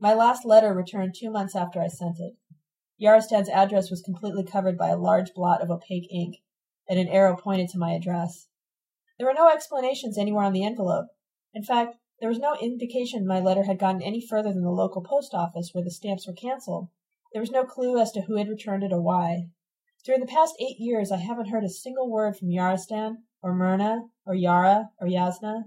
My last letter returned 2 months after I sent it. Yarostan's address was completely covered by a large blot of opaque ink, and an arrow pointed to my address. There were no explanations anywhere on the envelope. In fact, there was no indication my letter had gotten any further than the local post office where the stamps were canceled. There was no clue as to who had returned it or why. During the past 8 years, I haven't heard a single word from Yarostan, or Myrna, or Yara, or Yasna.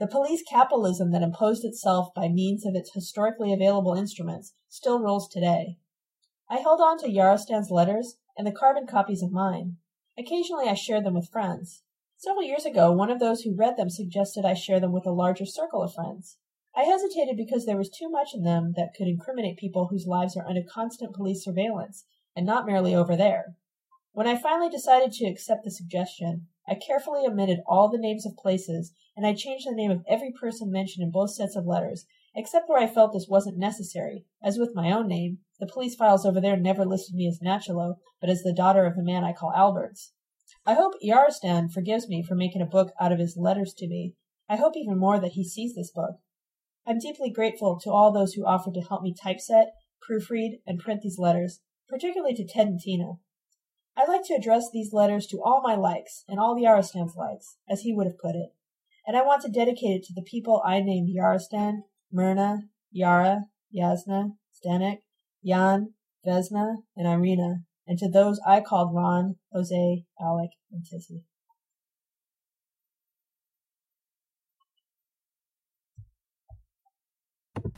The police capitalism that imposed itself by means of its historically available instruments still rules today. I held on to Yarostan's letters and the carbon copies of mine. Occasionally I shared them with friends. Several years ago, one of those who read them suggested I share them with a larger circle of friends. I hesitated because there was too much in them that could incriminate people whose lives are under constant police surveillance, and not merely over there. When I finally decided to accept the suggestion, I carefully omitted all the names of places, and I changed the name of every person mentioned in both sets of letters, except where I felt this wasn't necessary, as with my own name. The police files over there never listed me as Nachalo, but as the daughter of the man I call Alberts. I hope Yarostan forgives me for making a book out of his letters to me. I hope even more that he sees this book. I'm deeply grateful to all those who offered to help me typeset, proofread, and print these letters, particularly to Ted and Tina. I'd like to address these letters to all my likes and all the Yarostan's likes, as he would have put it, and I want to dedicate it to the people I named Yarostan, Myrna, Yara, Yasna, Stanek, Jan, Vezna, and Irina, and to those I called Ron, Jose, Alec, and Tissy.